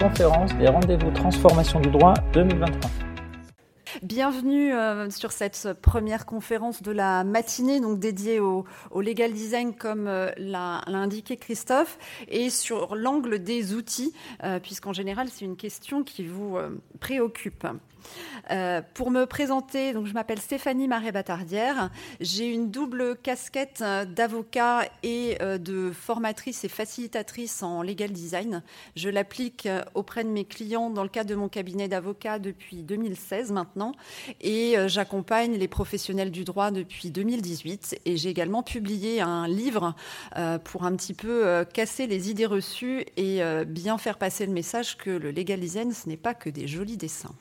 conférence des rendez-vous transformation du droit 2023. Bienvenue sur cette première conférence de la matinée, donc dédiée au legal design, comme l'a indiqué Christophe, et sur l'angle des outils, puisqu'en général c'est une question qui vous préoccupe. Pour me présenter, donc je m'appelle Stéphanie Marais-Batardière. J'ai une double casquette d'avocat et de formatrice et facilitatrice en legal design. Je l'applique auprès de mes clients dans le cadre de mon cabinet d'avocat depuis 2016 maintenant, et j'accompagne les professionnels du droit depuis 2018. Et j'ai également publié un livre pour un petit peu casser les idées reçues et bien faire passer le message que le legal design, ce n'est pas que des jolis dessins.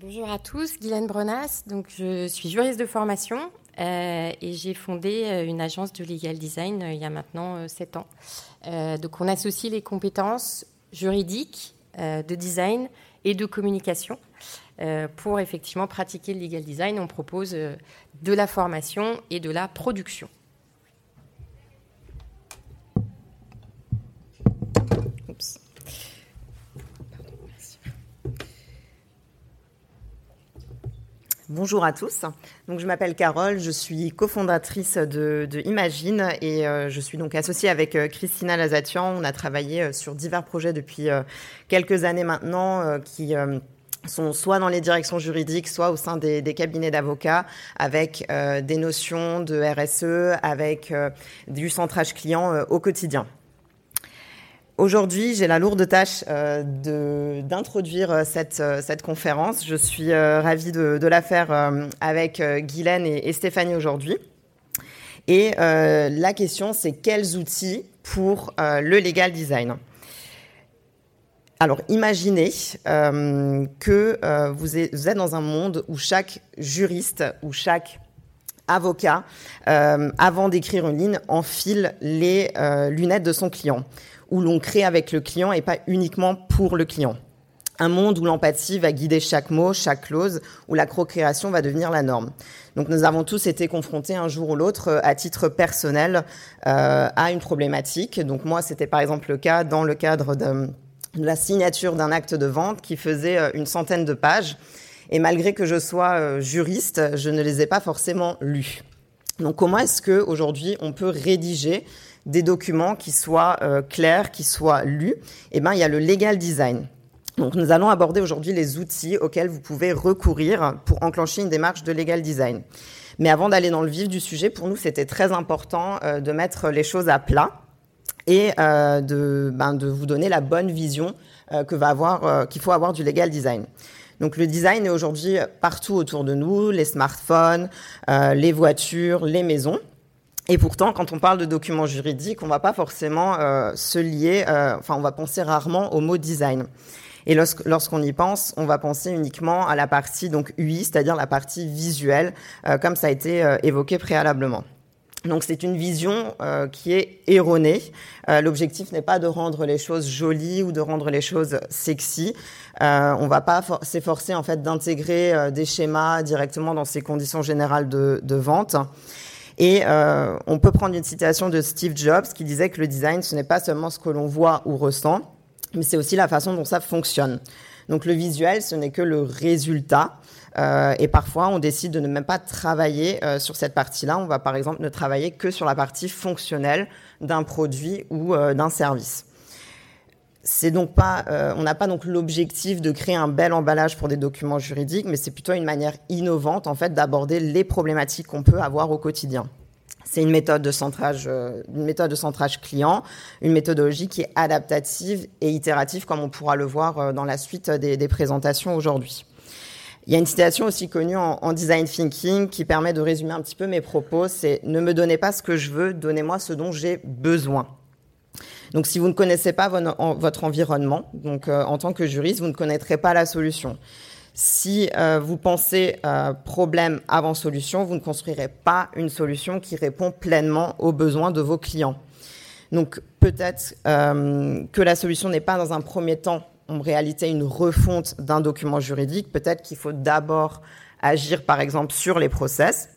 Bonjour à tous, Ghislaine Brenas, donc je suis juriste de formation et j'ai fondé une agence de legal design il y a maintenant 7 ans. Donc on associe les compétences juridiques, de design et de communication pour effectivement pratiquer le legal design. On propose de la formation et de la production. Bonjour à tous. Donc, je m'appelle Carole, je suis cofondatrice de Imagine et je suis donc associée avec Christina Lazatian. On a travaillé sur divers projets depuis quelques années maintenant qui sont soit dans les directions juridiques, soit au sein des cabinets d'avocats, avec des notions de RSE, avec du centrage client au quotidien. Aujourd'hui, j'ai la lourde tâche d'introduire cette conférence. Je suis ravie de la faire avec Guylaine et Stéphanie aujourd'hui. Et la question, c'est quels outils pour le legal design ? Alors, imaginez que vous êtes dans un monde où chaque juriste ou chaque avocat, avant d'écrire une ligne, enfile les lunettes de son client, où l'on crée avec le client et pas uniquement pour le client. Un monde où l'empathie va guider chaque mot, chaque clause, où la co-création va devenir la norme. Donc nous avons tous été confrontés un jour ou l'autre, à titre personnel, à une problématique. Donc moi, c'était par exemple le cas dans le cadre de la signature d'un acte de vente qui faisait une centaine de pages. Et malgré que je sois juriste, je ne les ai pas forcément lus. Donc comment est-ce qu'aujourd'hui, on peut rédiger des documents qui soient clairs, qui soient lus? Eh bien, il y a le legal design. Donc, nous allons aborder aujourd'hui les outils auxquels vous pouvez recourir pour enclencher une démarche de legal design. Mais avant d'aller dans le vif du sujet, pour nous, c'était très important de mettre les choses à plat et de vous donner la bonne vision qu'il faut avoir du legal design. Donc, le design est aujourd'hui partout autour de nous, les smartphones, les voitures, les maisons. Et pourtant, quand on parle de documents juridiques, on va pas forcément se lier, on va penser rarement au mot design. Et lorsqu'on y pense, on va penser uniquement à la partie donc UI, c'est-à-dire la partie visuelle, comme ça a été évoqué préalablement. Donc c'est une vision qui est erronée. L'objectif n'est pas de rendre les choses jolies ou de rendre les choses sexy. On ne va pas s'efforcer en fait d'intégrer des schémas directement dans ces conditions générales de vente. Et on peut prendre une citation de Steve Jobs qui disait que le design, ce n'est pas seulement ce que l'on voit ou ressent, mais c'est aussi la façon dont ça fonctionne. Donc le visuel, ce n'est que le résultat. Et parfois, on décide de ne même pas travailler sur cette partie-là. On va par exemple ne travailler que sur la partie fonctionnelle d'un produit ou d'un service. C'est donc pas, on n'a pas donc l'objectif de créer un bel emballage pour des documents juridiques, mais c'est plutôt une manière innovante en fait d'aborder les problématiques qu'on peut avoir au quotidien. C'est une méthode de centrage client, une méthodologie qui est adaptative et itérative, comme on pourra le voir dans la suite des présentations aujourd'hui. Il y a une citation aussi connue en design thinking qui permet de résumer un petit peu mes propos, c'est « Ne me donnez pas ce que je veux, donnez-moi ce dont j'ai besoin ». Donc, si vous ne connaissez pas votre environnement, donc en tant que juriste, vous ne connaîtrez pas la solution. Si vous pensez problème avant solution, vous ne construirez pas une solution qui répond pleinement aux besoins de vos clients. Donc, peut-être que la solution n'est pas dans un premier temps, en réalité, une refonte d'un document juridique. Peut-être qu'il faut d'abord agir, par exemple, sur les process.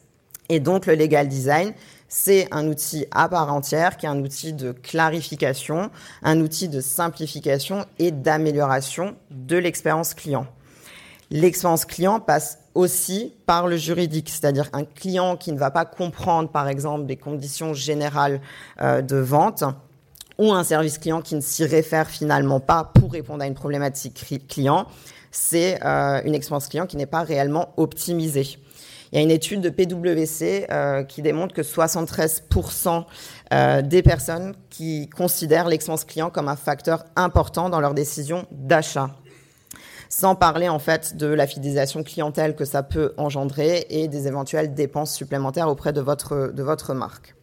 Et donc, le legal design, C'est un outil à part entière qui est un outil de clarification, un outil de simplification et d'amélioration de l'expérience client. L'expérience client passe aussi par le juridique, c'est-à-dire un client qui ne va pas comprendre, par exemple, des conditions générales de vente ou un service client qui ne s'y réfère finalement pas pour répondre à une problématique client, c'est une expérience client qui n'est pas réellement optimisée. Il y a une étude de PwC qui démontre que 73% des personnes qui considèrent l'expérience client comme un facteur important dans leur décision d'achat. Sans parler en fait de la fidélisation clientèle que ça peut engendrer et des éventuelles dépenses supplémentaires auprès de votre marque.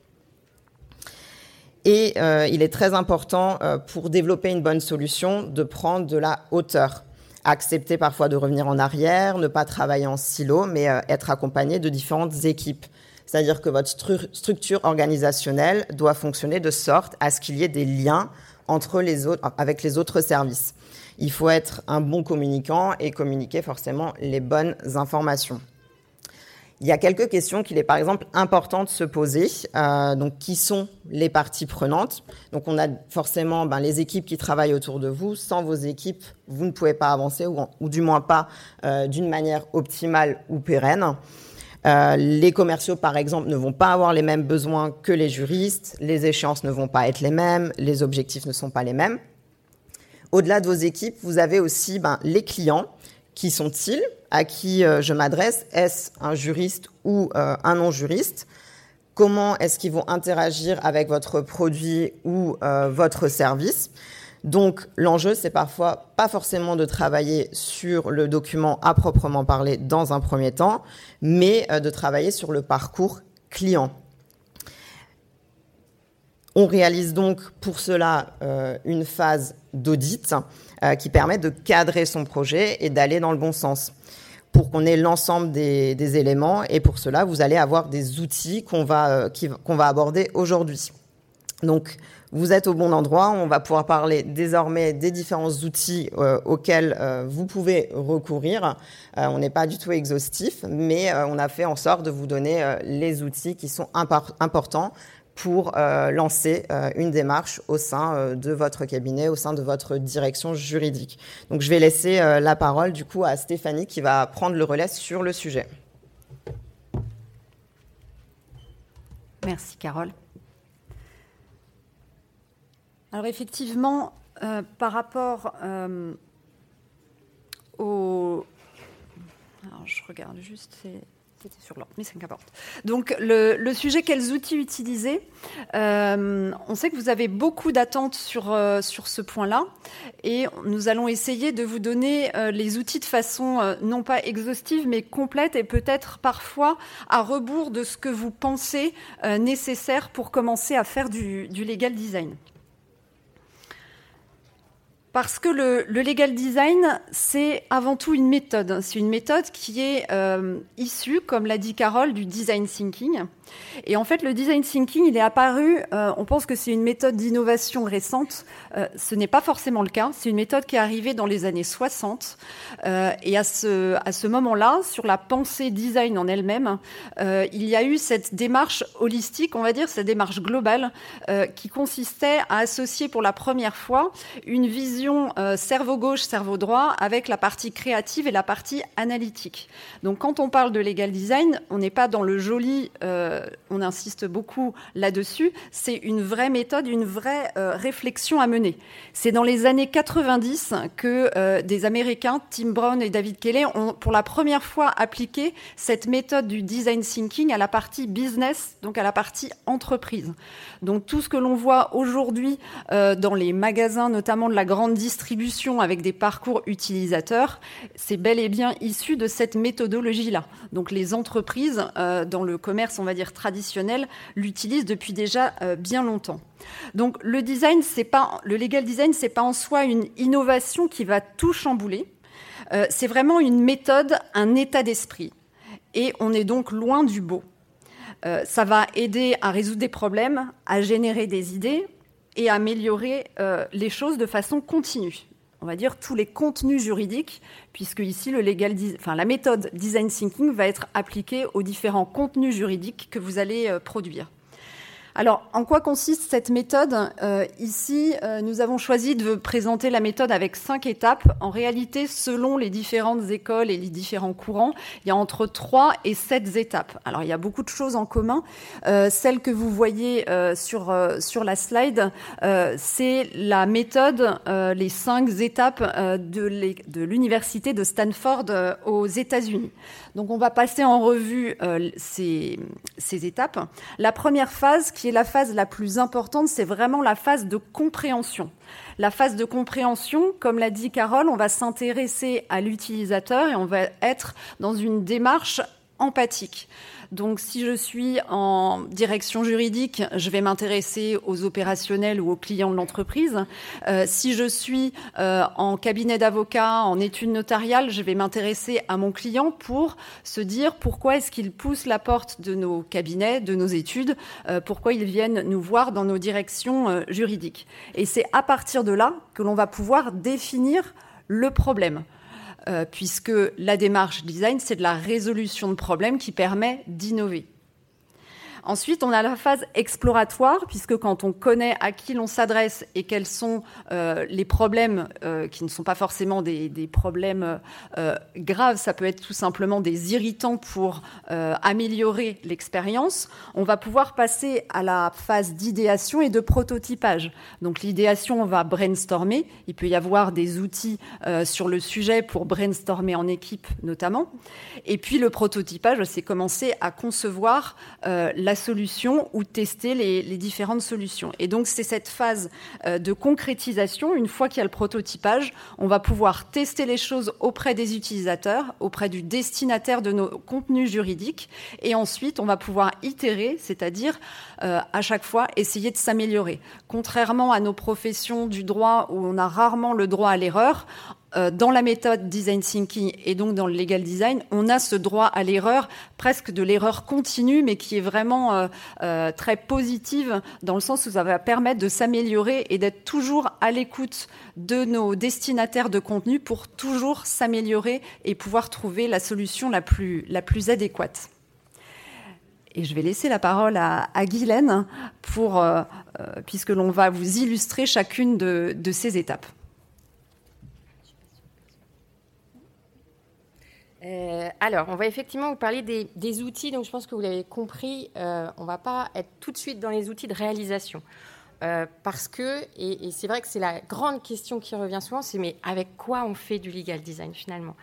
Et il est très important pour développer une bonne solution de prendre de la hauteur. Accepter parfois de revenir en arrière, ne pas travailler en silo, mais être accompagné de différentes équipes. C'est-à-dire que votre structure organisationnelle doit fonctionner de sorte à ce qu'il y ait des liens entre les autres, avec les autres services. Il faut être un bon communicant et communiquer forcément les bonnes informations. Il y a quelques questions qu'il est par exemple important de se poser. Donc, qui sont les parties prenantes ? Donc, on a forcément les équipes qui travaillent autour de vous. Sans vos équipes, vous ne pouvez pas avancer ou du moins pas d'une manière optimale ou pérenne. Les commerciaux, par exemple, ne vont pas avoir les mêmes besoins que les juristes. Les échéances ne vont pas être les mêmes. Les objectifs ne sont pas les mêmes. Au-delà de vos équipes, vous avez aussi les clients. Qui sont-ils ? À qui je m'adresse ? Est-ce un juriste ou un non-juriste ? Comment est-ce qu'ils vont interagir avec votre produit ou votre service ? Donc, l'enjeu, c'est parfois pas forcément de travailler sur le document à proprement parler dans un premier temps, mais de travailler sur le parcours client. On réalise donc pour cela une phase d'audit qui permet de cadrer son projet et d'aller dans le bon sens pour qu'on ait l'ensemble des éléments. Et pour cela, vous allez avoir des outils qu'on va aborder aujourd'hui. Donc, vous êtes au bon endroit. On va pouvoir parler désormais des différents outils auxquels vous pouvez recourir. On n'est pas du tout exhaustif, mais on a fait en sorte de vous donner les outils qui sont importants pour lancer une démarche au sein de votre cabinet, au sein de votre direction juridique. Donc, je vais laisser la parole du coup à Stéphanie qui va prendre le relais sur le sujet. Merci Carole. Alors effectivement, par rapport au... Alors, je regarde juste... C'était sur l'ordre, mais ça qu'importe. Donc, le sujet, quels outils utiliser ? On sait que vous avez beaucoup d'attentes sur ce point-là. Et nous allons essayer de vous donner les outils de façon non pas exhaustive, mais complète et peut-être parfois à rebours de ce que vous pensez nécessaire pour commencer à faire du legal design. Parce que le legal design, c'est avant tout une méthode. C'est une méthode qui est issue, comme l'a dit Carole, du design thinking. Et en fait, le design thinking, il est apparu, on pense que c'est une méthode d'innovation récente. Ce n'est pas forcément le cas. C'est une méthode qui est arrivée dans les années 60. Et à ce moment-là, sur la pensée design en elle-même, il y a eu cette démarche holistique, on va dire, cette démarche globale, qui consistait à associer pour la première fois une vision cerveau gauche, cerveau droit, avec la partie créative et la partie analytique. Donc, quand on parle de legal design, on n'est pas dans le joli, on insiste beaucoup là-dessus, c'est une vraie méthode, une vraie réflexion à mener. C'est dans les années 90 que des Américains, Tim Brown et David Kelley, ont pour la première fois appliqué cette méthode du design thinking à la partie business, donc à la partie entreprise. Donc, tout ce que l'on voit aujourd'hui dans les magasins, notamment de la grande distribution avec des parcours utilisateurs, c'est bel et bien issu de cette méthodologie-là. Donc les entreprises, dans le commerce, on va dire traditionnel, l'utilisent depuis déjà bien longtemps. Donc le legal design, c'est pas en soi une innovation qui va tout chambouler. C'est vraiment une méthode, un état d'esprit. Et on est donc loin du beau. Ça va aider à résoudre des problèmes, à générer des idées, et améliorer les choses de façon continue. On va dire tous les contenus juridiques, puisque ici, la méthode design thinking va être appliquée aux différents contenus juridiques que vous allez produire. Alors, en quoi consiste cette méthode ? Ici, nous avons choisi de présenter la méthode avec 5 étapes. En réalité, selon les différentes écoles et les différents courants, il y a entre 3 et 7 étapes. Alors, il y a beaucoup de choses en commun. Celle que vous voyez sur la slide, c'est la méthode, les 5 étapes de l'université de Stanford aux États-Unis. Donc, on va passer en revue ces étapes. La première phase, qui est la phase la plus importante, c'est vraiment la phase de compréhension. La phase de compréhension, comme l'a dit Carole, on va s'intéresser à l'utilisateur et on va être dans une démarche empathique. Donc, si je suis en direction juridique, je vais m'intéresser aux opérationnels ou aux clients de l'entreprise. Si je suis en cabinet d'avocat, en études notariales, je vais m'intéresser à mon client pour se dire pourquoi est-ce qu'il pousse la porte de nos cabinets, de nos études, pourquoi ils viennent nous voir dans nos directions juridiques. Et c'est à partir de là que l'on va pouvoir définir le problème. Puisque la démarche design, c'est de la résolution de problèmes qui permet d'innover. Ensuite, on a la phase exploratoire, puisque quand on connaît à qui l'on s'adresse et quels sont les problèmes qui ne sont pas forcément des problèmes graves, ça peut être tout simplement des irritants pour améliorer l'expérience, on va pouvoir passer à la phase d'idéation et de prototypage. Donc l'idéation, on va brainstormer. Il peut y avoir des outils sur le sujet pour brainstormer en équipe notamment. Et puis le prototypage, c'est commencer à concevoir la solution ou tester les différentes solutions. Et donc, c'est cette phase de concrétisation. Une fois qu'il y a le prototypage, on va pouvoir tester les choses auprès des utilisateurs, auprès du destinataire de nos contenus juridiques. Et ensuite, on va pouvoir itérer, c'est-à-dire à chaque fois essayer de s'améliorer. Contrairement à nos professions du droit où on a rarement le droit à l'erreur, dans la méthode design thinking et donc dans le legal design, on a ce droit à l'erreur, presque de l'erreur continue, mais qui est vraiment très positive dans le sens où ça va permettre de s'améliorer et d'être toujours à l'écoute de nos destinataires de contenu pour toujours s'améliorer et pouvoir trouver la solution la plus adéquate. Et je vais laisser la parole à Guylaine pour, puisque l'on va vous illustrer chacune de ces étapes. Alors, on va effectivement vous parler des outils. Donc, je pense que vous l'avez compris, on ne va pas être tout de suite dans les outils de réalisation. Parce que, et c'est vrai que c'est la grande question qui revient souvent, c'est mais avec quoi on fait du legal design finalement ?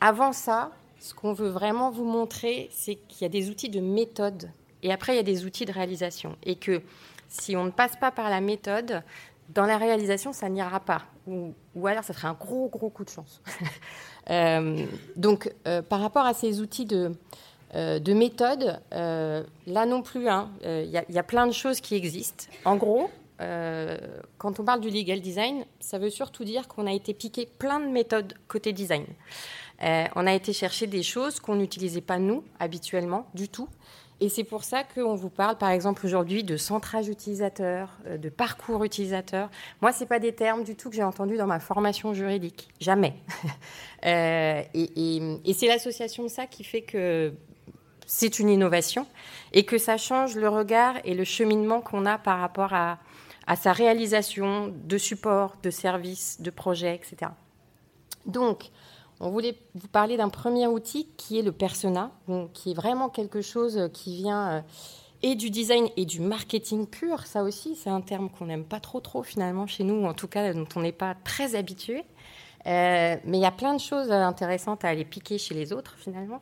Avant ça, ce qu'on veut vraiment vous montrer, c'est qu'il y a des outils de méthode et après, il y a des outils de réalisation. Et que si on ne passe pas par la méthode, dans la réalisation, ça n'ira pas. Ou alors, ça ferait un gros coup de chance. Donc, par rapport à ces outils de méthode, là non plus, y a plein de choses qui existent. En gros, quand on parle du legal design, ça veut surtout dire qu'on a été piqué plein de méthodes côté design. On a été chercher des choses qu'on n'utilisait pas, nous, habituellement, du tout. Et c'est pour ça qu'on vous parle, par exemple, aujourd'hui de centrage utilisateur, de parcours utilisateur. Moi, ce n'est pas des termes du tout que j'ai entendus dans ma formation juridique. Jamais. Et c'est l'association de ça qui fait que c'est une innovation et que ça change le regard et le cheminement qu'on a par rapport à sa réalisation de support, de services, de projets, etc. Donc, on voulait vous parler d'un premier outil qui est le persona, donc qui est vraiment quelque chose qui vient et du design et du marketing pur. Ça aussi, c'est un terme qu'on n'aime pas trop finalement chez nous, ou en tout cas dont on n'est pas très habitué. Mais il y a plein de choses intéressantes à aller piquer chez les autres finalement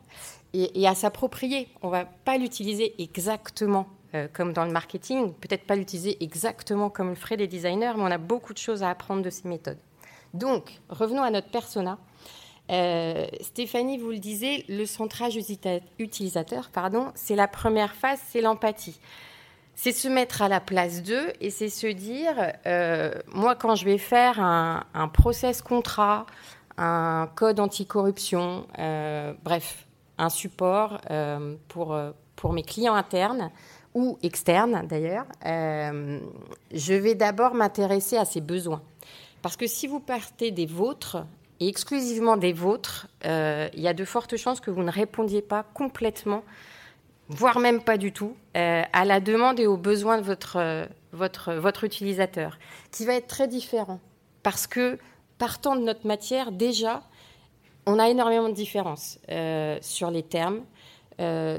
et à s'approprier. On ne va pas l'utiliser exactement comme dans le marketing, peut-être pas l'utiliser exactement comme le feraient les designers, mais on a beaucoup de choses à apprendre de ces méthodes. Donc, revenons à notre persona. Stéphanie vous le disait, le centrage utilisateur, c'est la première phase, c'est l'empathie. C'est se mettre à la place d'eux et c'est se dire, moi quand je vais faire un process contrat, un code anticorruption, bref, un support pour mes clients internes ou externes d'ailleurs, je vais d'abord m'intéresser à ses besoins. Parce que si vous partez des vôtres, et exclusivement des vôtres, il y a de fortes chances que vous ne répondiez pas complètement voire même pas du tout, à la demande et aux besoins de votre utilisateur, qui va être très différent. Parce que, partant de notre matière, déjà, on a énormément de différences sur les termes,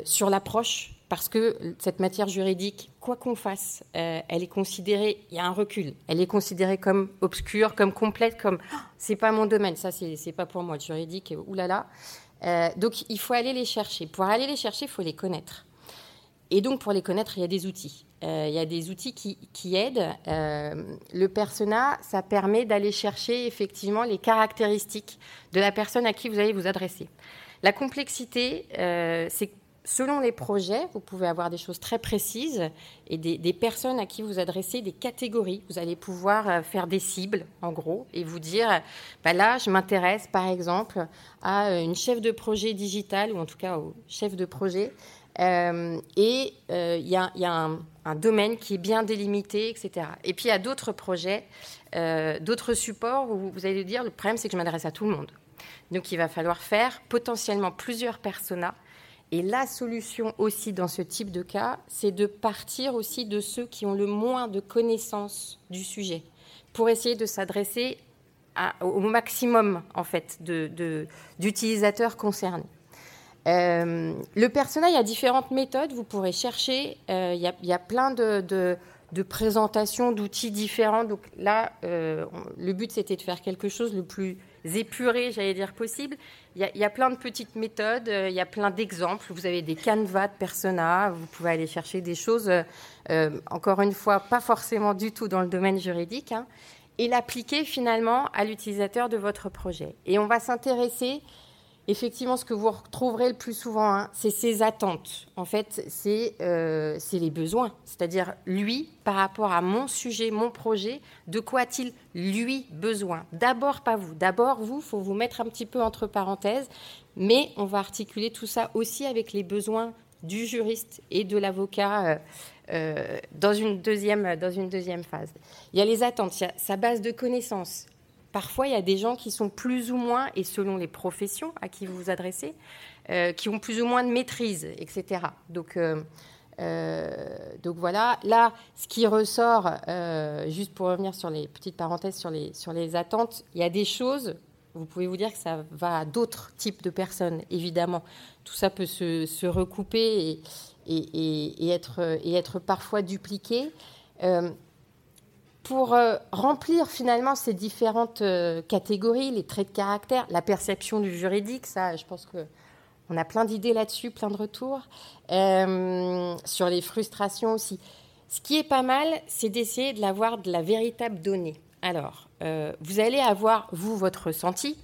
sur l'approche, parce que cette matière juridique, quoi qu'on fasse, elle est considérée, il y a un recul, elle est considérée comme obscure, comme complète, comme oh, « c'est pas mon domaine, ça c'est pas pour moi, le juridique, oulala ». Donc, il faut aller les chercher. Pour aller les chercher, il faut les connaître. Et donc, pour les connaître, il y a des outils. Il y a des outils qui aident. Le persona, ça permet d'aller chercher effectivement les caractéristiques de la personne à qui vous allez vous adresser. La complexité, c'est que selon les projets, vous pouvez avoir des choses très précises et des personnes à qui vous adressez, des catégories. Vous allez pouvoir faire des cibles, en gros, et vous dire bah là, je m'intéresse, par exemple, à une chef de projet digital, ou en tout cas au chef de projet, et il y a un domaine qui est bien délimité, etc. Et puis, il y a d'autres projets, d'autres supports où vous allez dire le problème, c'est que je m'adresse à tout le monde. Donc, il va falloir faire potentiellement plusieurs personas. Et la solution aussi dans ce type de cas, c'est de partir aussi de ceux qui ont le moins de connaissances du sujet pour essayer de s'adresser au maximum en fait, d'utilisateurs concernés. Le persona, il y a différentes méthodes, vous pourrez chercher. Il y a plein de présentations, d'outils différents. Donc là, le but, c'était de faire quelque chose le plus épurés, j'allais dire, possible. Il y a plein de petites méthodes, il y a plein d'exemples. Vous avez des Canva de persona, vous pouvez aller chercher des choses, encore une fois, pas forcément du tout dans le domaine juridique, hein, et l'appliquer finalement à l'utilisateur de votre projet. Et on va s'intéresser, effectivement, ce que vous retrouverez le plus souvent, hein, c'est ses attentes. En fait, c'est les besoins. C'est-à-dire, lui, par rapport à mon sujet, mon projet, de quoi a-t-il, lui, besoin ? D'abord, pas vous. D'abord, vous, il faut vous mettre un petit peu entre parenthèses, mais on va articuler tout ça aussi avec les besoins du juriste et de l'avocat dans une deuxième phase. Il y a les attentes, il y a sa base de connaissances. Parfois, il y a des gens qui sont plus ou moins, et selon les professions à qui vous vous adressez, qui ont plus ou moins de maîtrise, etc. Donc voilà. Là, ce qui ressort, juste pour revenir sur les petites parenthèses, sur les attentes, il y a des choses, vous pouvez vous dire que ça va à d'autres types de personnes, évidemment. Tout ça peut se recouper et être parfois dupliqué. Pour remplir finalement ces différentes catégories, les traits de caractère, la perception du juridique, ça, je pense qu'on a plein d'idées là-dessus, plein de retours, sur les frustrations aussi. Ce qui est pas mal, c'est d'essayer de l'avoir de la véritable donnée. Alors, vous allez avoir, vous, votre ressenti,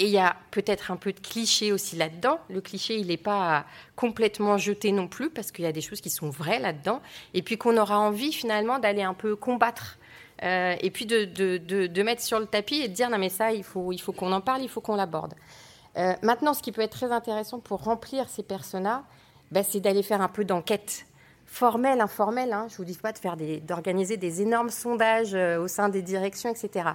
et il y a peut-être un peu de cliché aussi là-dedans. Le cliché, il n'est pas complètement jeté non plus, parce qu'il y a des choses qui sont vraies là-dedans. Et puis qu'on aura envie, finalement, d'aller un peu combattre. Et puis de mettre sur le tapis et de dire, non mais ça, il faut qu'on en parle, il faut qu'on l'aborde. Maintenant, ce qui peut être très intéressant pour remplir ces personas, ben, c'est d'aller faire un peu d'enquête. Formelle, informelle, hein. Je ne vous dis pas de d'organiser des énormes sondages au sein des directions, etc.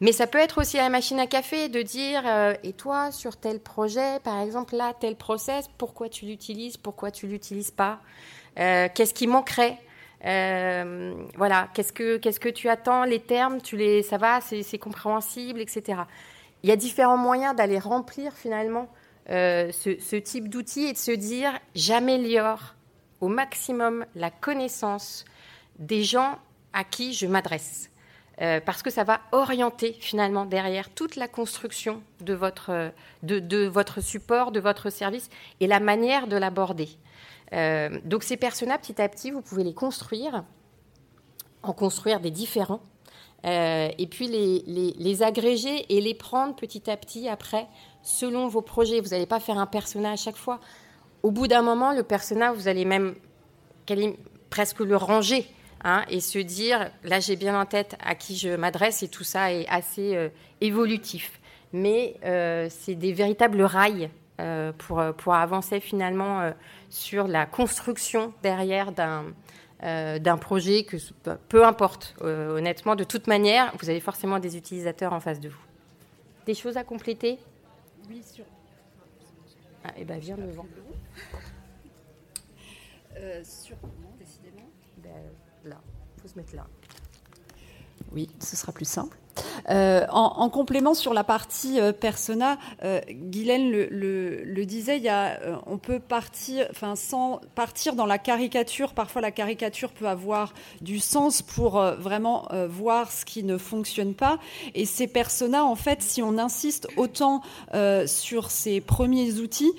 Mais ça peut être aussi à la machine à café de dire « Et toi, sur tel projet, par exemple, là, tel process, pourquoi tu l'utilises ? Pourquoi tu ne l'utilises pas ? Qu'est-ce qui manquerait ? Voilà, qu'est-ce que tu attends ? Les termes, ça va, c'est compréhensible, etc. » Il y a différents moyens d'aller remplir finalement ce type d'outil et de se dire « J'améliore au maximum la connaissance des gens à qui je m'adresse ». Parce que ça va orienter finalement derrière toute la construction de votre support, de votre service et la manière de l'aborder. Donc ces personas, petit à petit, vous pouvez les construire, en construire des différents, et puis les agréger et les prendre petit à petit après, selon vos projets. Vous n'allez pas faire un persona à chaque fois. Au bout d'un moment, le persona, vous allez même presque le ranger. Hein, et se dire, là j'ai bien en tête à qui je m'adresse et tout ça est assez évolutif. Mais c'est des véritables rails pour avancer finalement sur la construction derrière d'un projet, que peu importe, honnêtement, de toute manière, vous avez forcément des utilisateurs en face de vous. Des choses à compléter ? Oui, sur... Ah, et bien viens devant. Sur comment, décidément ? Là, il faut se mettre là. Oui, ce sera plus simple. En complément sur la partie persona, Guylaine le disait, on peut partir, enfin, sans partir dans la caricature. Parfois, la caricature peut avoir du sens pour vraiment voir ce qui ne fonctionne pas. Et ces personas, en fait, si on insiste autant sur ces premiers outils,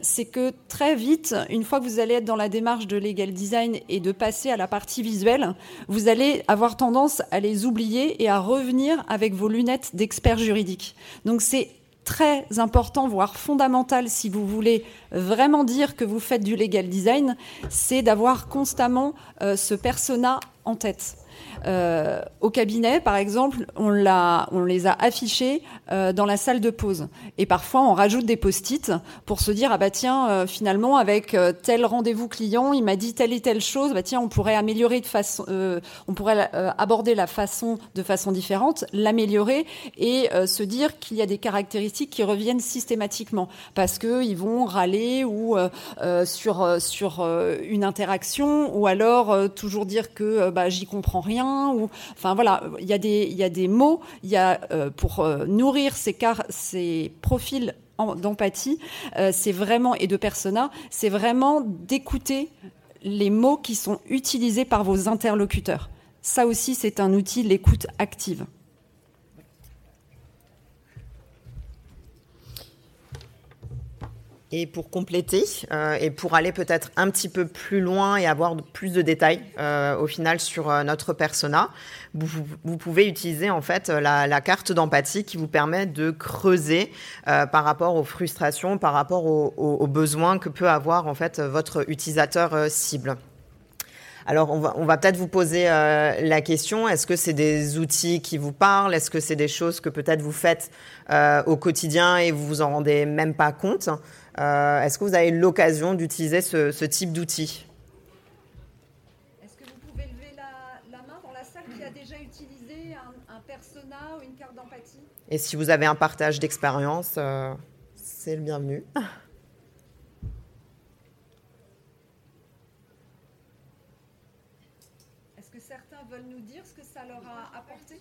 c'est que très vite, une fois que vous allez être dans la démarche de legal design et de passer à la partie visuelle, vous allez avoir tendance à les oublier et à revenir avec vos lunettes d'expert juridique. Donc c'est très important, voire fondamental, si vous voulez vraiment dire que vous faites du legal design, c'est d'avoir constamment ce persona en tête. Au cabinet, par exemple, on les a affichés dans la salle de pause. Et parfois, on rajoute des post-it pour se dire, ah bah tiens, finalement, avec tel rendez-vous client, il m'a dit telle et telle chose. Bah tiens, on pourrait améliorer on pourrait aborder de façon différente, l'améliorer et se dire qu'il y a des caractéristiques qui reviennent systématiquement parce que ils vont râler ou sur une interaction ou alors toujours dire que j'y comprends rien. Ou, enfin voilà, il y a des mots, pour nourrir ces profils d'empathie, c'est vraiment, et de persona, c'est vraiment d'écouter les mots qui sont utilisés par vos interlocuteurs. Ça aussi, c'est un outil, l'écoute active. Et pour compléter et pour aller peut-être un petit peu plus loin et avoir plus de détails au final sur notre persona, vous pouvez utiliser en fait la carte d'empathie qui vous permet de creuser par rapport aux frustrations, par rapport aux besoins que peut avoir en fait votre utilisateur cible. Alors, on va peut-être vous poser la question, est-ce que c'est des outils qui vous parlent ? Est-ce que c'est des choses que peut-être vous faites au quotidien et vous vous en rendez même pas compte ? Est-ce que vous avez l'occasion d'utiliser ce type d'outils ? Est-ce que vous pouvez lever la main dans la salle qui a déjà utilisé un persona ou une carte d'empathie ? Et si vous avez un partage d'expérience, c'est le bienvenu. Nous dire ce que ça leur a apporté.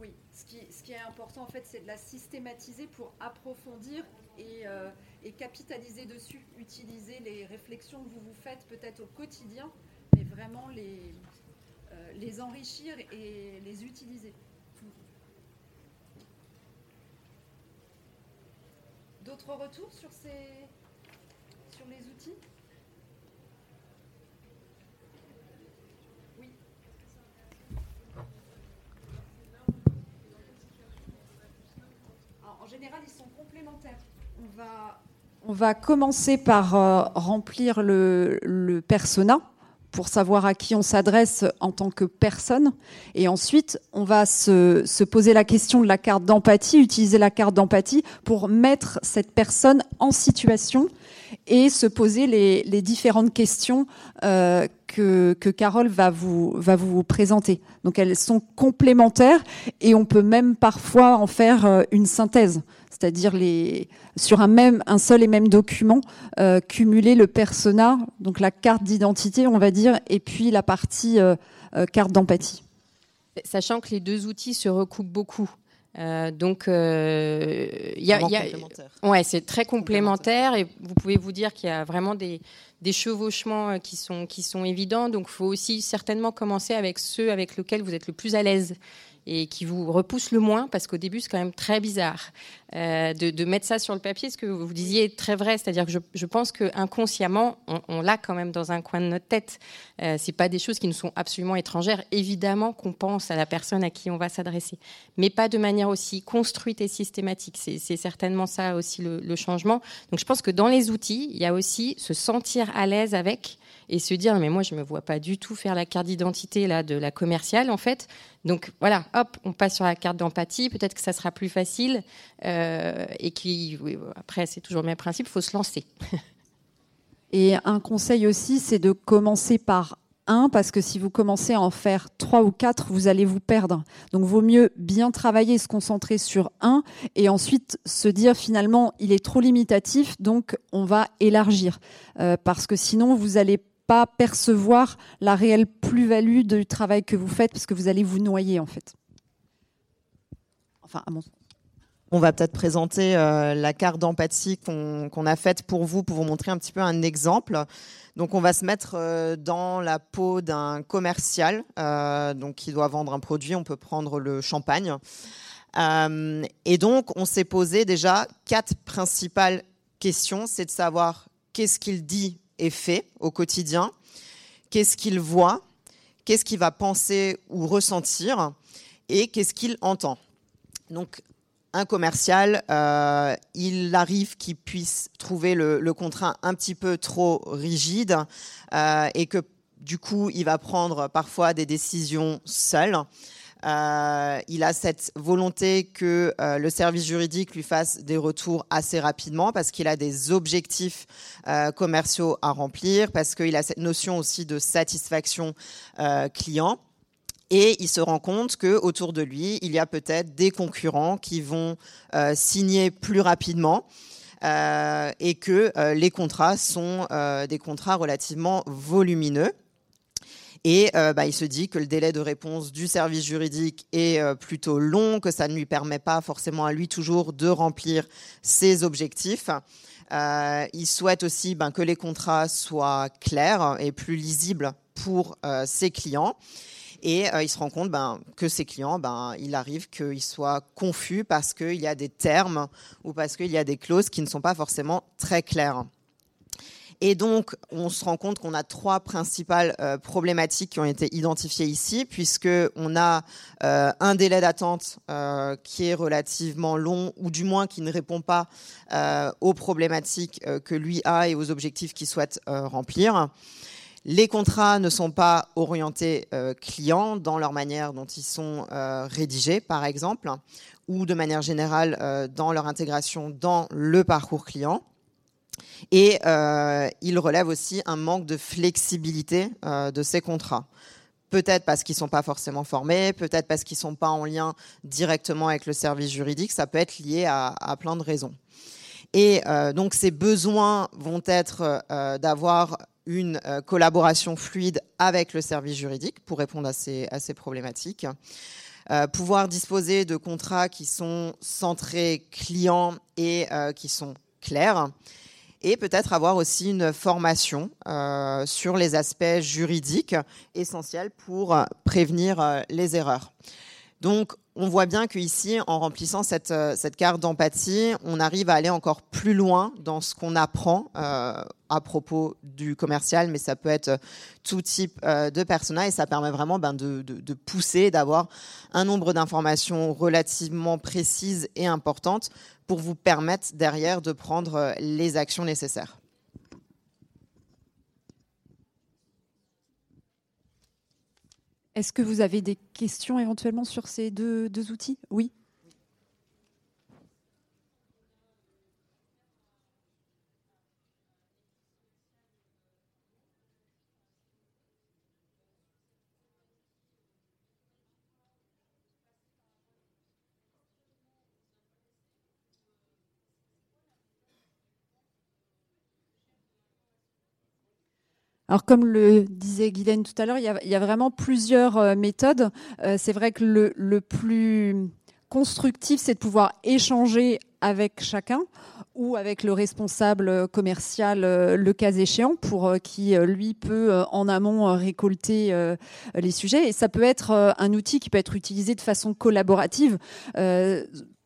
Oui, ce qui est important en fait, c'est de la systématiser pour approfondir et capitaliser dessus, utiliser les réflexions que vous faites peut-être au quotidien, mais vraiment les enrichir et les utiliser. D'autres retours sur les outils ? En général, ils sont complémentaires. On va commencer par remplir le persona pour savoir à qui on s'adresse en tant que personne. Et ensuite, on va se poser la question de la carte d'empathie, utiliser la carte d'empathie pour mettre cette personne en situation et se poser les différentes questions que Carole va vous présenter. Donc, elles sont complémentaires et on peut même parfois en faire une synthèse. C'est-à-dire sur un seul et même document, cumuler le persona, donc la carte d'identité, on va dire, et puis la partie carte d'empathie. Sachant que les deux outils se recoupent beaucoup. Donc, c'est très complémentaire et vous pouvez vous dire qu'il y a vraiment des chevauchements qui sont évidents. Donc, il faut aussi certainement commencer avec ceux avec lesquels vous êtes le plus à l'aise et qui vous repoussent le moins, parce qu'au début, c'est quand même très bizarre de mettre ça sur le papier. Ce que vous disiez est très vrai, c'est-à-dire que je pense qu'inconsciemment, on l'a quand même dans un coin de notre tête. C'est pas des choses qui nous sont absolument étrangères. Évidemment qu'on pense à la personne à qui on va s'adresser, mais pas de manière aussi construite et systématique. C'est certainement ça aussi le changement. Donc je pense que dans les outils, il y a aussi se sentir à l'aise avec et se dire mais moi je me vois pas du tout faire la carte d'identité là de la commerciale en fait. Donc voilà, hop, on passe sur la carte d'empathie, peut-être que ça sera plus facile et qui oui, après c'est toujours le même principe, faut se lancer. Et un conseil aussi, c'est de commencer par un, parce que si vous commencez à en faire 3 ou 4, vous allez vous perdre. Donc, vaut mieux bien travailler, se concentrer sur un, et ensuite se dire finalement, il est trop limitatif, donc on va élargir. Parce que sinon, vous n'allez pas percevoir la réelle plus-value du travail que vous faites, parce que vous allez vous noyer, en fait. Enfin, à mon sens. On va peut-être présenter la carte d'empathie qu'on a faite pour vous montrer un petit peu un exemple. Donc, on va se mettre dans la peau d'un commercial donc qui doit vendre un produit. On peut prendre le champagne. Et donc, on s'est posé déjà 4 principales questions. C'est de savoir qu'est-ce qu'il dit et fait au quotidien, qu'est-ce qu'il voit, qu'est-ce qu'il va penser ou ressentir et qu'est-ce qu'il entend. Donc, un commercial, il arrive qu'il puisse trouver le contrat un petit peu trop rigide et que du coup, il va prendre parfois des décisions seul. Il a cette volonté que le service juridique lui fasse des retours assez rapidement parce qu'il a des objectifs commerciaux à remplir, parce qu'il a cette notion aussi de satisfaction client. Et il se rend compte qu'autour de lui, il y a peut-être des concurrents qui vont signer plus rapidement et que les contrats sont des contrats relativement volumineux. Et il se dit que le délai de réponse du service juridique est plutôt long, que ça ne lui permet pas forcément à lui toujours de remplir ses objectifs. Il souhaite aussi que les contrats soient clairs et plus lisibles pour ses clients. Et il se rend compte que ses clients, il arrive qu'ils soient confus parce qu'il y a des termes ou parce qu'il y a des clauses qui ne sont pas forcément très claires. Et donc, on se rend compte qu'on a 3 principales problématiques qui ont été identifiées ici, puisqu'on a un délai d'attente qui est relativement long, ou du moins qui ne répond pas aux problématiques que lui a et aux objectifs qu'il souhaite remplir. Les contrats ne sont pas orientés clients dans leur manière dont ils sont rédigés, par exemple, ou de manière générale dans leur intégration dans le parcours client. Et il relève aussi un manque de flexibilité de ces contrats. Peut-être parce qu'ils ne sont pas forcément formés, peut-être parce qu'ils ne sont pas en lien directement avec le service juridique. Ça peut être lié à plein de raisons. Et donc, ces besoins vont être d'avoir une collaboration fluide avec le service juridique pour répondre à ces problématiques. Pouvoir disposer de contrats qui sont centrés clients et qui sont clairs. Et peut-être avoir aussi une formation sur les aspects juridiques essentiels pour prévenir les erreurs. Donc, on voit bien qu'ici, en remplissant cette carte d'empathie, on arrive à aller encore plus loin dans ce qu'on apprend à propos du commercial, mais ça peut être tout type de persona et ça permet vraiment de pousser, d'avoir un nombre d'informations relativement précises et importantes pour vous permettre derrière de prendre les actions nécessaires. Est-ce que vous avez des questions éventuellement sur ces deux outils ? Oui. Alors, comme le disait Guylaine tout à l'heure, il y a vraiment plusieurs méthodes. C'est vrai que le plus constructif, c'est de pouvoir échanger avec chacun ou avec le responsable commercial, le cas échéant, pour qui, lui, peut en amont récolter les sujets. Et ça peut être un outil qui peut être utilisé de façon collaborative.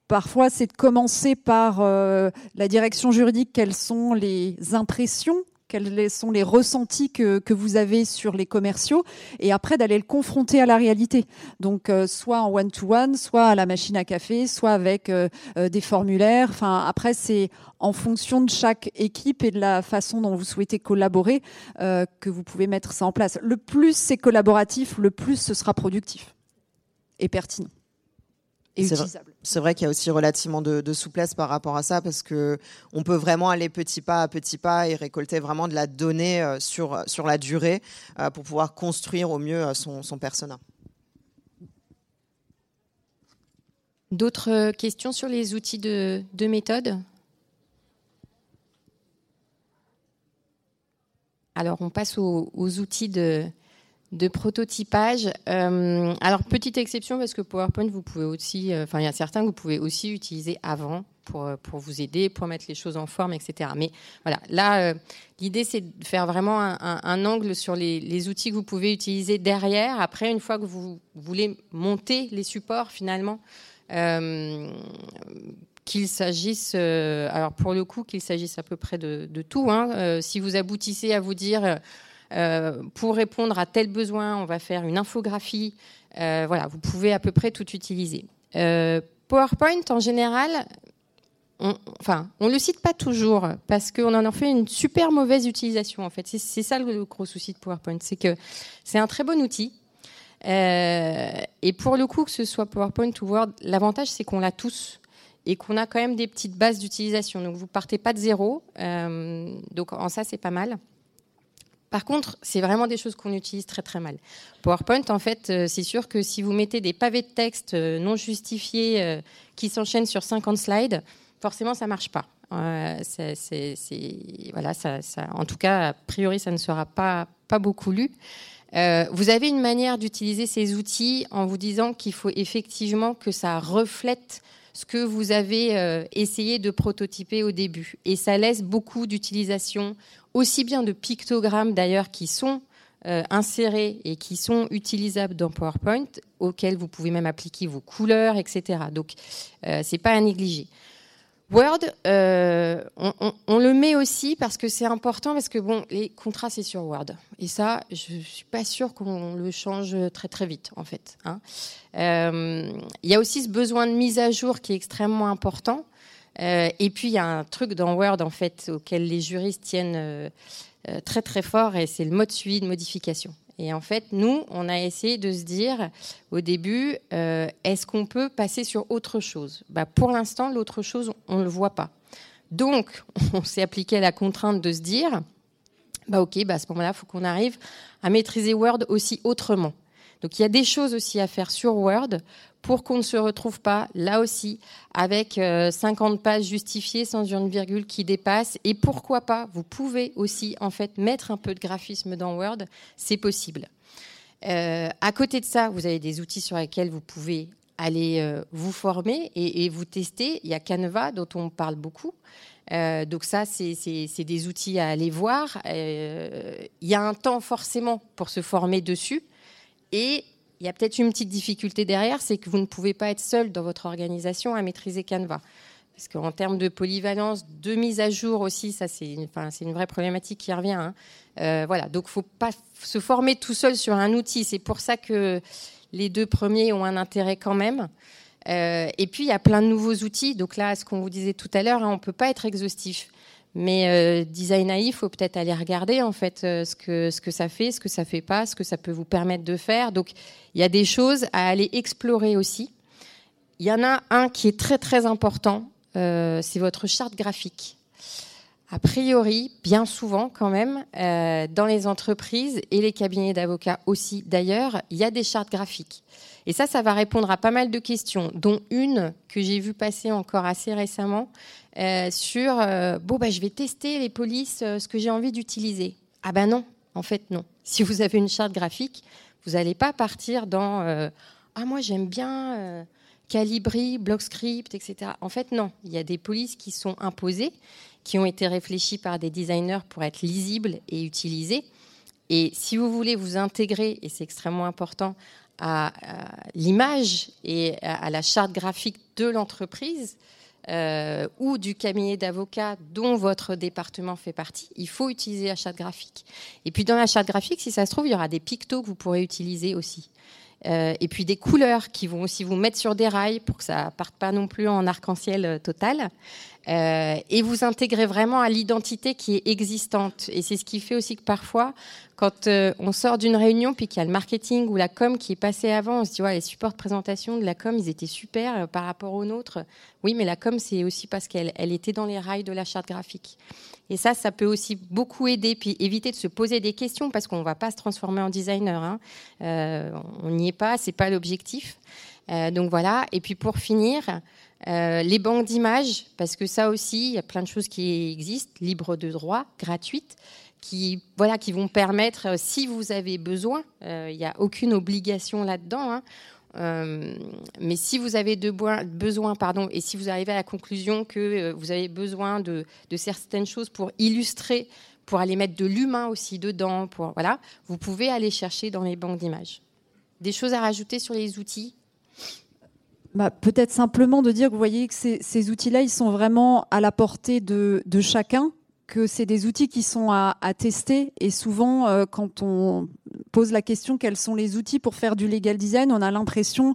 Parfois, c'est de commencer par la direction juridique, quelles sont les impressions quels sont les ressentis que vous avez sur les commerciaux, et après d'aller le confronter à la réalité. Donc soit en one-to-one, soit à la machine à café, soit avec des formulaires. Enfin, après, c'est en fonction de chaque équipe et de la façon dont vous souhaitez collaborer que vous pouvez mettre ça en place. Le plus c'est collaboratif, le plus ce sera productif et pertinent. C'est vrai qu'il y a aussi relativement de souplesse par rapport à ça, parce que on peut vraiment aller petit pas à petit pas et récolter vraiment de la donnée sur la durée pour pouvoir construire au mieux son persona. D'autres questions sur les outils de méthode ? Alors on passe aux outils de prototypage. Alors, petite exception, parce que PowerPoint, vous pouvez aussi, il y a certains que vous pouvez aussi utiliser avant pour vous aider, pour mettre les choses en forme, etc. Mais voilà, là, l'idée, c'est de faire vraiment un angle sur les outils que vous pouvez utiliser derrière. Après, une fois que vous voulez monter les supports, finalement, qu'il s'agisse, alors pour le coup, qu'il s'agisse à peu près de tout. Hein, si vous aboutissez à vous dire... pour répondre à tel besoin, on va faire une infographie. Voilà, vous pouvez à peu près tout utiliser. PowerPoint, en général, on le cite pas toujours parce qu'on en fait une super mauvaise utilisation. En fait, c'est ça le gros souci de PowerPoint, c'est que c'est un très bon outil. Et pour le coup, que ce soit PowerPoint ou Word, l'avantage c'est qu'on l'a tous. Et qu'on a quand même des petites bases d'utilisation. Donc vous partez pas de zéro. Donc en ça, c'est pas mal. Par contre, c'est vraiment des choses qu'on utilise très très mal. PowerPoint, en fait, c'est sûr que si vous mettez des pavés de texte non justifiés qui s'enchaînent sur 50 slides, forcément, ça ne marche pas. Voilà, ça, en tout cas, a priori, ça ne sera pas beaucoup lu. Vous avez une manière d'utiliser ces outils en vous disant qu'il faut effectivement que ça reflète ce que vous avez essayé de prototyper au début. Et ça laisse beaucoup d'utilisation, aussi bien de pictogrammes d'ailleurs qui sont insérés et qui sont utilisables dans PowerPoint, auxquels vous pouvez même appliquer vos couleurs, etc. Donc, c'est pas à négliger. Word, on le met aussi parce que c'est important, parce que bon, les contrats, c'est sur Word. Et ça, je ne suis pas sûre qu'on le change très très vite, en fait. Il y a aussi ce besoin de mise à jour qui est extrêmement important. Et puis, il y a un truc dans Word, en fait, auquel les juristes tiennent très très fort, et c'est le mode suivi de modification. Et en fait, nous, on a essayé de se dire au début, est-ce qu'on peut passer sur autre chose ? Pour l'instant, l'autre chose, on ne le voit pas. Donc, on s'est appliqué à la contrainte de se dire, à ce moment-là, il faut qu'on arrive à maîtriser Word aussi autrement. Donc, il y a des choses aussi à faire sur Word pour qu'on ne se retrouve pas, là aussi, avec 50 pages justifiées sans une virgule qui dépasse. Et pourquoi pas, vous pouvez aussi, en fait, mettre un peu de graphisme dans Word. C'est possible. À côté de ça, vous avez des outils sur lesquels vous pouvez aller vous former et vous tester. Il y a Canva, dont on parle beaucoup. Donc ça, c'est des outils à aller voir. Il y a un temps, forcément, pour se former dessus. Et il y a peut-être une petite difficulté derrière, c'est que vous ne pouvez pas être seul dans votre organisation à maîtriser Canva. Parce qu'en termes de polyvalence, de mise à jour aussi, ça c'est une vraie problématique qui revient. Voilà, donc il ne faut pas se former tout seul sur un outil. C'est pour ça que les deux premiers ont un intérêt quand même. Et puis, il y a plein de nouveaux outils. Donc là, ce qu'on vous disait tout à l'heure, on ne peut pas être exhaustif. Mais Design AI, il faut peut-être aller regarder en fait ce que ça fait, ce que ça fait pas, ce que ça peut vous permettre de faire. Donc il y a des choses à aller explorer aussi. Il y en a un qui est très très important, c'est votre charte graphique. A priori, bien souvent quand même, dans les entreprises et les cabinets d'avocats aussi d'ailleurs, il y a des chartes graphiques. Et ça va répondre à pas mal de questions, dont une que j'ai vue passer encore assez récemment sur je vais tester les polices, ce que j'ai envie d'utiliser. Ah ben non, en fait non. Si vous avez une charte graphique, vous n'allez pas partir dans moi j'aime bien Calibri, BlockScript, etc. En fait non, il y a des polices qui sont imposées, qui ont été réfléchies par des designers pour être lisibles et utilisées. Et si vous voulez vous intégrer, et c'est extrêmement important, à l'image et à la charte graphique de l'entreprise, ou du cabinet d'avocats dont votre département fait partie, il faut utiliser la charte graphique. Et puis dans la charte graphique, si ça se trouve, il y aura des pictos que vous pourrez utiliser aussi. Et puis des couleurs qui vont aussi vous mettre sur des rails pour que ça parte pas non plus en arc-en-ciel total. Et vous intégrez vraiment à l'identité qui est existante. Et c'est ce qui fait aussi que parfois, quand on sort d'une réunion, puis qu'il y a le marketing ou la com qui est passée avant, on se dit ouais, les supports de présentation de la com, ils étaient super par rapport aux nôtres. Oui, mais la com, c'est aussi parce qu'elle était dans les rails de la charte graphique. Et ça, ça peut aussi beaucoup aider, puis éviter de se poser des questions, parce qu'on ne va pas se transformer en designer. On n'y est pas, ce n'est pas l'objectif. Donc voilà. Et puis pour finir, les banques d'images, parce que ça aussi, il y a plein de choses qui existent, libres de droit, gratuites, qui vont permettre, si vous avez besoin, il n'y a aucune obligation là-dedans, mais si vous avez besoin, et si vous arrivez à la conclusion que vous avez besoin de certaines choses pour illustrer, pour aller mettre de l'humain aussi dedans, vous pouvez aller chercher dans les banques d'images. Des choses à rajouter sur les outils ? Peut-être simplement de dire que vous voyez que ces outils-là, ils sont vraiment à la portée de chacun, que c'est des outils qui sont à tester. Et souvent, quand on pose la question quels sont les outils pour faire du legal design, on a l'impression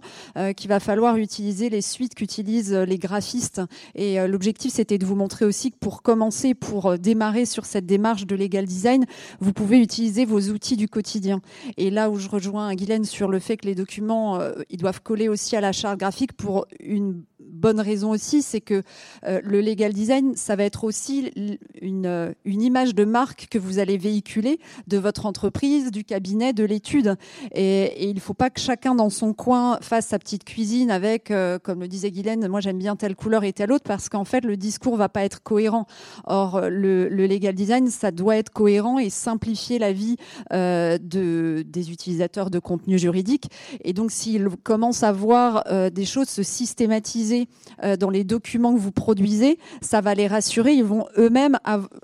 qu'il va falloir utiliser les suites qu'utilisent les graphistes. Et l'objectif, c'était de vous montrer aussi que pour commencer, pour démarrer sur cette démarche de legal design, vous pouvez utiliser vos outils du quotidien. Et là où je rejoins Guylaine sur le fait que les documents, ils doivent coller aussi à la charte graphique pour une bonne raison aussi, c'est que le legal design, ça va être aussi une image de marque que vous allez véhiculer de votre entreprise, du cabinet, de l'étude. Et il ne faut pas que chacun dans son coin fasse sa petite cuisine avec, comme le disait Guylaine, moi j'aime bien telle couleur et telle autre, parce qu'en fait le discours ne va pas être cohérent. Or le legal design, ça doit être cohérent et simplifier la vie des utilisateurs de contenu juridique. Et donc s'ils commencent à voir des choses se systématiser dans les documents que vous produisez, ça va les rassurer. Ils vont eux-mêmes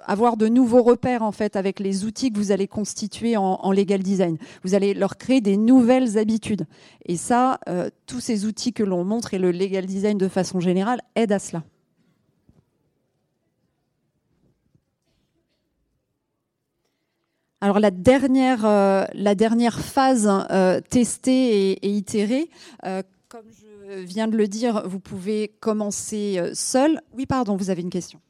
avoir de nouveaux repères en fait avec les outils que vous allez constituer en legal design. Vous allez leur créer des nouvelles habitudes. Et ça, tous ces outils que l'on montre et le legal design de façon générale aident à cela. Alors la dernière phase testée et itérée. Comme je viens de le dire, vous pouvez commencer seul. Oui, pardon, vous avez une question.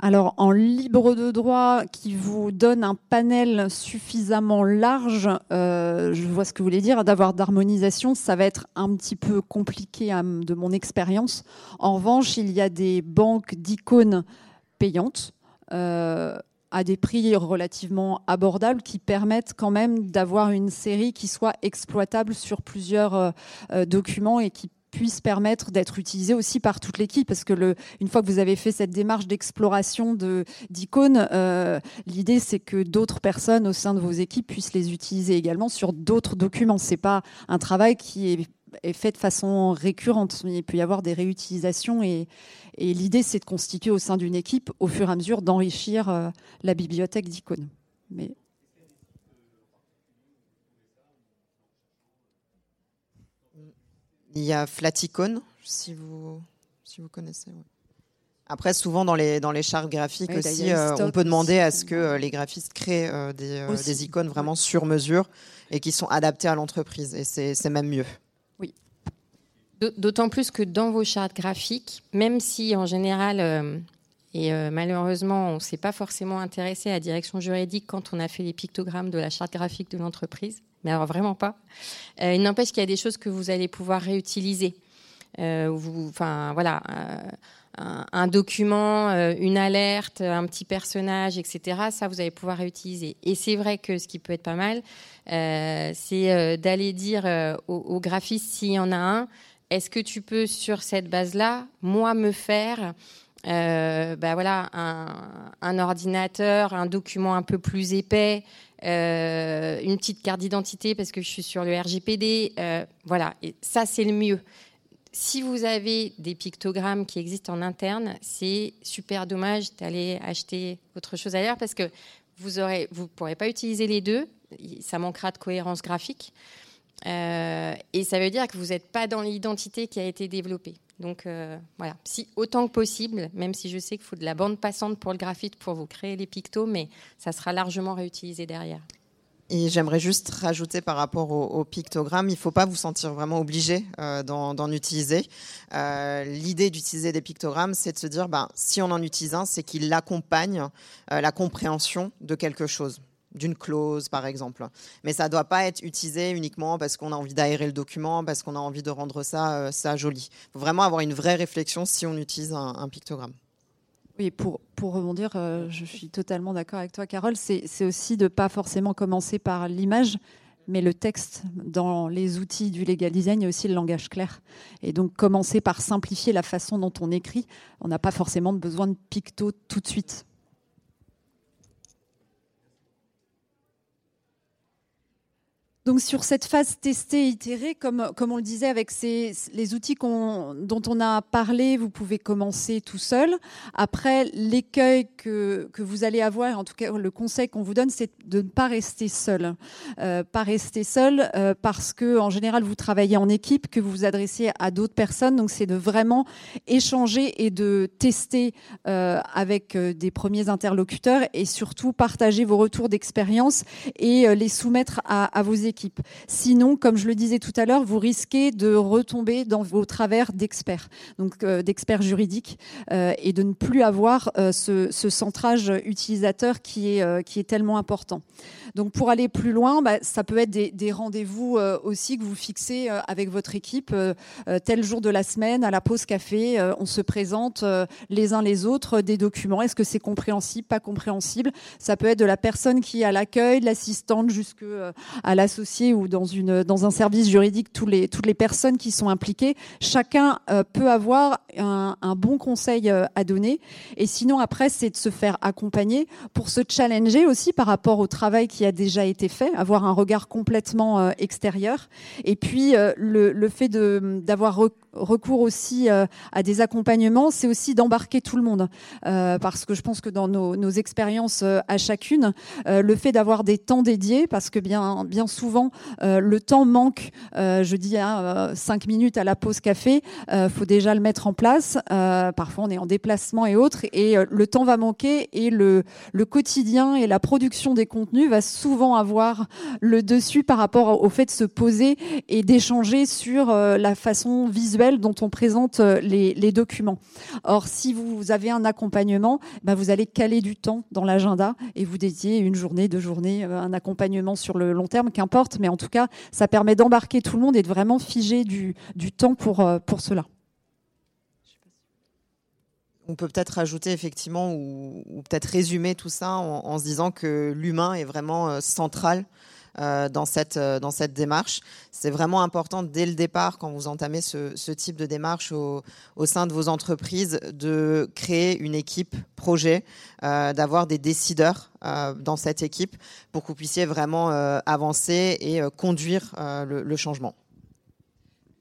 Alors, en libre de droit, qui vous donne un panel suffisamment large, je vois ce que vous voulez dire, d'avoir d'harmonisation, ça va être un petit peu compliqué de mon expérience. En revanche, il y a des banques d'icônes payantes à des prix relativement abordables qui permettent quand même d'avoir une série qui soit exploitable sur plusieurs documents et qui puisse permettre d'être utilisé aussi par toute l'équipe, parce que une fois que vous avez fait cette démarche d'exploration d'icônes, l'idée c'est que d'autres personnes au sein de vos équipes puissent les utiliser également sur d'autres documents. C'est pas un travail qui est fait de façon récurrente. Il peut y avoir des réutilisations et l'idée c'est de constituer au sein d'une équipe au fur et à mesure d'enrichir la bibliothèque d'icônes. Il y a Flaticon, si vous connaissez. Ouais. Après, souvent, dans les chartes graphiques aussi, on peut demander à ce que les graphistes créent des icônes vraiment sur mesure et qui sont adaptées à l'entreprise. Et c'est même mieux. Oui. D'autant plus que dans vos chartes graphiques, même si en général, malheureusement, on ne s'est pas forcément intéressé à la direction juridique quand on a fait les pictogrammes de la charte graphique de l'entreprise, mais alors vraiment pas. Il n'empêche qu'il y a des choses que vous allez pouvoir réutiliser. Un document, une alerte, un petit personnage, etc. Ça, vous allez pouvoir réutiliser. Et c'est vrai que ce qui peut être pas mal, c'est d'aller dire au graphiste, s'il y en a un, est-ce que tu peux, sur cette base-là, moi, me faire... un ordinateur, un document un peu plus épais, une petite carte d'identité parce que je suis sur le RGPD. Et ça, c'est le mieux. Si vous avez des pictogrammes qui existent en interne, c'est super dommage d'aller acheter autre chose ailleurs parce que vous pourrez pas utiliser les deux. Ça manquera de cohérence graphique. Et ça veut dire que vous n'êtes pas dans l'identité qui a été développée. Donc voilà, si autant que possible, même si je sais qu'il faut de la bande passante pour le graphite pour vous créer les pictos, mais ça sera largement réutilisé derrière. Et j'aimerais juste rajouter par rapport au pictogramme, il ne faut pas vous sentir vraiment obligé d'en utiliser. L'idée d'utiliser des pictogrammes, c'est de se dire, si on en utilise un, c'est qu'il accompagne la compréhension de quelque chose. D'une clause, par exemple. Mais ça ne doit pas être utilisé uniquement parce qu'on a envie d'aérer le document, parce qu'on a envie de rendre ça joli. Il faut vraiment avoir une vraie réflexion si on utilise un pictogramme. Oui, pour rebondir, je suis totalement d'accord avec toi, Carole. C'est aussi de ne pas forcément commencer par l'image, mais le texte. Dans les outils du legal design, il y a aussi le langage clair. Et donc, commencer par simplifier la façon dont on écrit. On n'a pas forcément besoin de pictos tout de suite. Donc sur cette phase testée, itérée, comme on le disait avec les outils dont on a parlé, vous pouvez commencer tout seul. Après, l'écueil que vous allez avoir, en tout cas le conseil qu'on vous donne, c'est de ne pas rester seul. Parce que en général, vous travaillez en équipe, que vous vous adressez à d'autres personnes. Donc c'est de vraiment échanger et de tester avec des premiers interlocuteurs et surtout partager vos retours d'expérience et les soumettre à vos équipes. Sinon, comme je le disais tout à l'heure, vous risquez de retomber dans vos travers d'experts, donc d'experts juridiques, et de ne plus avoir ce centrage utilisateur qui est tellement important. Donc, pour aller plus loin, ça peut être des rendez-vous aussi que vous fixez avec votre équipe tel jour de la semaine, à la pause café, on se présente les uns les autres des documents. Est-ce que c'est compréhensible, pas compréhensible ? Ça peut être de la personne qui est à l'accueil, de l'assistante jusqu'à l'associé ou dans un service juridique, toutes les personnes qui sont impliquées, chacun peut avoir un bon conseil à donner. Et sinon, après, c'est de se faire accompagner pour se challenger aussi par rapport au travail qui a déjà été fait, avoir un regard complètement extérieur. Et puis, le fait d'avoir recours aussi à des accompagnements, c'est aussi d'embarquer tout le monde. Parce que je pense que dans nos expériences à chacune, le fait d'avoir des temps dédiés, parce que bien souvent, le temps manque. Je dis 5 minutes à la pause café, faut déjà le mettre en place. Parfois, on est en déplacement et autres, et le temps va manquer. Et le quotidien et la production des contenus va souvent avoir le dessus par rapport au fait de se poser et d'échanger sur la façon visuelle dont on présente les documents. Or, si vous avez un accompagnement, vous allez caler du temps dans l'agenda et vous dédiez une journée, deux journées, un accompagnement sur le long terme, qu'importe, mais en tout cas, ça permet d'embarquer tout le monde et de vraiment figer du temps pour cela. On peut peut-être rajouter effectivement ou peut-être résumer tout ça en se disant que l'humain est vraiment central dans cette démarche. C'est vraiment important dès le départ, quand vous entamez ce type de démarche au sein de vos entreprises, de créer une équipe projet, d'avoir des décideurs dans cette équipe pour que vous puissiez vraiment avancer et conduire le changement.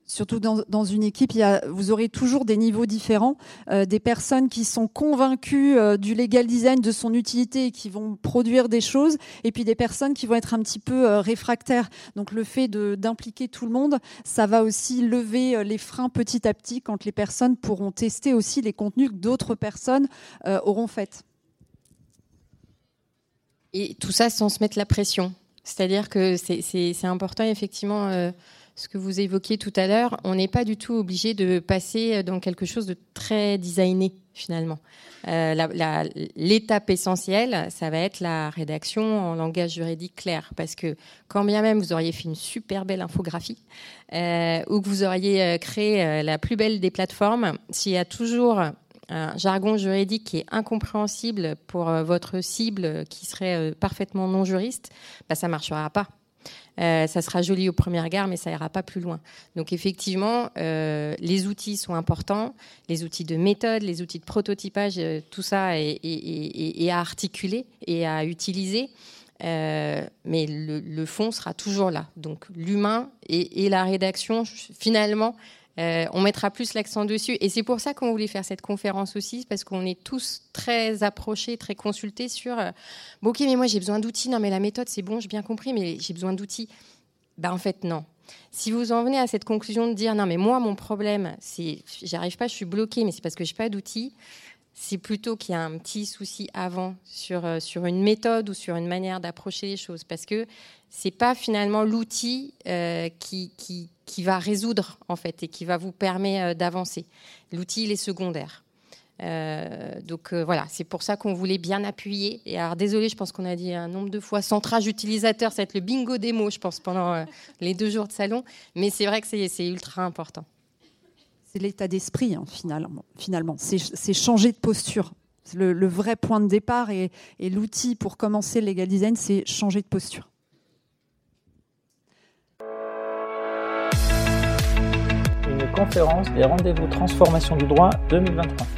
Surtout dans une équipe, vous aurez toujours des niveaux différents, des personnes qui sont convaincues du legal design, de son utilité et qui vont produire des choses, et puis des personnes qui vont être un petit peu réfractaires. Donc le fait d'impliquer tout le monde, ça va aussi lever les freins petit à petit quand les personnes pourront tester aussi les contenus que d'autres personnes auront faits. Et tout ça sans se mettre la pression. C'est-à-dire que c'est important effectivement... Ce que vous évoquiez tout à l'heure, on n'est pas du tout obligé de passer dans quelque chose de très designé, finalement. L'étape essentielle, ça va être la rédaction en langage juridique clair. Parce que quand bien même vous auriez fait une super belle infographie ou que vous auriez créé la plus belle des plateformes, s'il y a toujours un jargon juridique qui est incompréhensible pour votre cible qui serait parfaitement non juriste, ça ne marchera pas. Ça sera joli au premier regard, mais ça ira pas plus loin. Donc effectivement, les outils sont importants, les outils de méthode, les outils de prototypage, tout ça est à articuler et à utiliser. Mais le fond sera toujours là. Donc l'humain et la rédaction, finalement, On mettra plus l'accent dessus. Et c'est pour ça qu'on voulait faire cette conférence aussi, parce qu'on est tous très approchés, très consultés sur bon, ok, mais moi j'ai besoin d'outils. Non, mais la méthode, c'est bon, j'ai bien compris, mais j'ai besoin d'outils. Ben, en fait, non. Si vous en venez à cette conclusion de dire non, mais moi, mon problème, c'est j'arrive pas, je suis bloquée, mais c'est parce que j'ai pas d'outils. C'est plutôt qu'il y a un petit souci avant sur une méthode ou sur une manière d'approcher les choses, parce que c'est pas finalement l'outil qui va résoudre en fait et qui va vous permettre d'avancer. L'outil, il est secondaire. Donc voilà, c'est pour ça qu'on voulait bien appuyer. Et alors désolé, je pense qu'on a dit un nombre de fois centrage utilisateur, ça va être le bingo des mots, je pense, pendant les 2 jours de salon. Mais c'est vrai que c'est ultra important. C'est l'état d'esprit, hein, finalement. C'est changer de posture. Le vrai point de départ et l'outil pour commencer le legal design, c'est changer de posture. Une conférence des rendez-vous transformation du droit 2023.